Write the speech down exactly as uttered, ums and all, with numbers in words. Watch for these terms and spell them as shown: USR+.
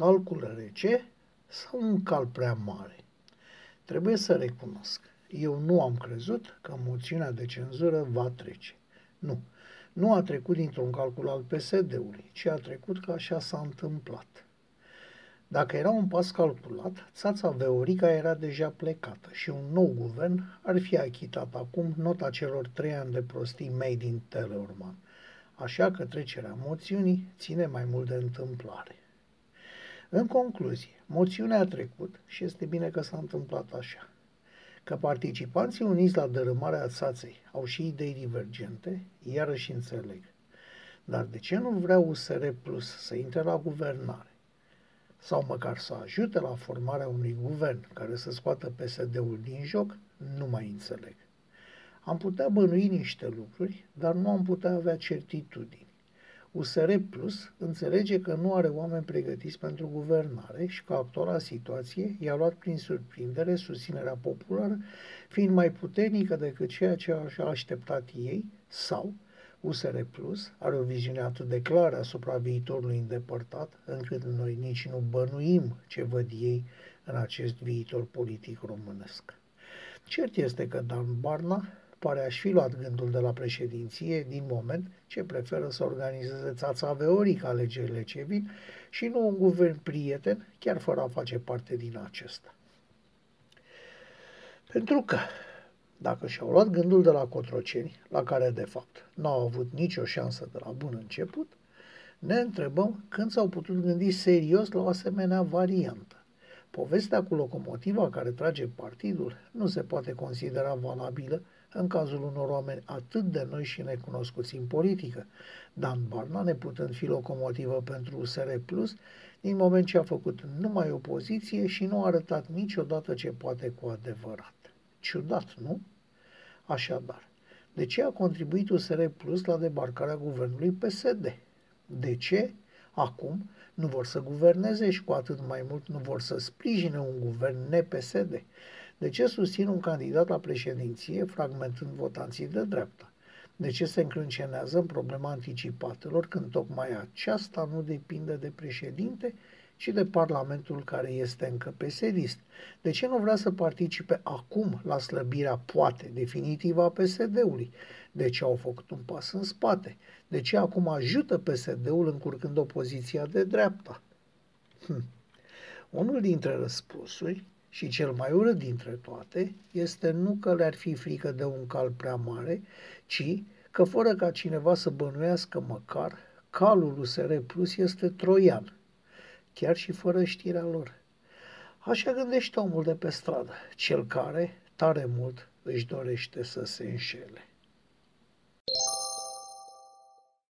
calcul rece sau un cal prea mare. Trebuie să recunosc, eu nu am crezut că moțiunea de cenzură va trece. Nu, nu a trecut dintr-un calcul al P S D-ului, ci a trecut că așa s-a întâmplat. Dacă era un pas calculat, țața Veorica era deja plecată și un nou guvern ar fi achitat acum nota celor trei ani de prostii made in Teleorman. Așa că trecerea moțiunii ține mai mult de întâmplare. În concluzie, moțiunea a trecut și este bine că s-a întâmplat așa. Că participanții uniți la dărâmarea țaței au și idei divergente, iarăși înțeleg. Dar de ce nu vrea U S R plus să intre la guvernare? Sau măcar să ajute la formarea unui guvern care să scoată P S D-ul din joc, nu mai înțeleg. Am putea bănui niște lucruri, dar nu am putea avea certitudini. U S R plus înțelege că nu are oameni pregătiți pentru guvernare și că actuala situație i-a luat prin surprindere susținerea populară, fiind mai puternică decât ceea ce a așteptat ei, sau U S R plus are o viziune atât de clară asupra viitorului îndepărtat, încât noi nici nu bănuim ce văd ei în acest viitor politic românesc. Cert este că Dan Barna pare a-și fi luat gândul de la președinție din moment ce preferă să organizeze țața Veorica alegerile ce vin și nu un guvern prieten, chiar fără a face parte din acesta. Pentru că, dacă și-au luat gândul de la Cotroceni, la care de fapt n-au avut nicio șansă de la bun început, ne întrebăm când s-au putut gândi serios la o asemenea variantă. Povestea cu locomotiva care trage partidul nu se poate considera valabilă în cazul unor oameni atât de noi și necunoscuți în politică, Dan Barna neputând fi locomotivă pentru U S R plus, din moment ce a făcut numai opoziție și nu a arătat niciodată ce poate cu adevărat. Ciudat, nu? Așadar, de ce a contribuit U S R plus la debarcarea guvernului P S D? De ce acum nu vor să guverneze și cu atât mai mult nu vor să sprijine un guvern ne P S D? De ce susțin un candidat la președinție fragmentând votanții de dreapta? De ce se încrâncenează în problema anticipatelor când tocmai aceasta nu depinde de președinte, ci de Parlamentul care este încă P S D-ist? De ce nu vrea să participe acum la slăbirea, poate, definitivă a P S D-ului? De ce au făcut un pas în spate? De ce acum ajută P S D-ul încurcând opoziția de dreapta? Hm. Unul dintre răspunsuri, și cel mai urât dintre toate, este nu că le-ar fi frică de un cal prea mare, ci că fără ca cineva să bănuiască măcar, calul U S R plus este troian, chiar și fără știrea lor. Așa gândește omul de pe stradă, cel care, tare mult, își dorește să se înșele.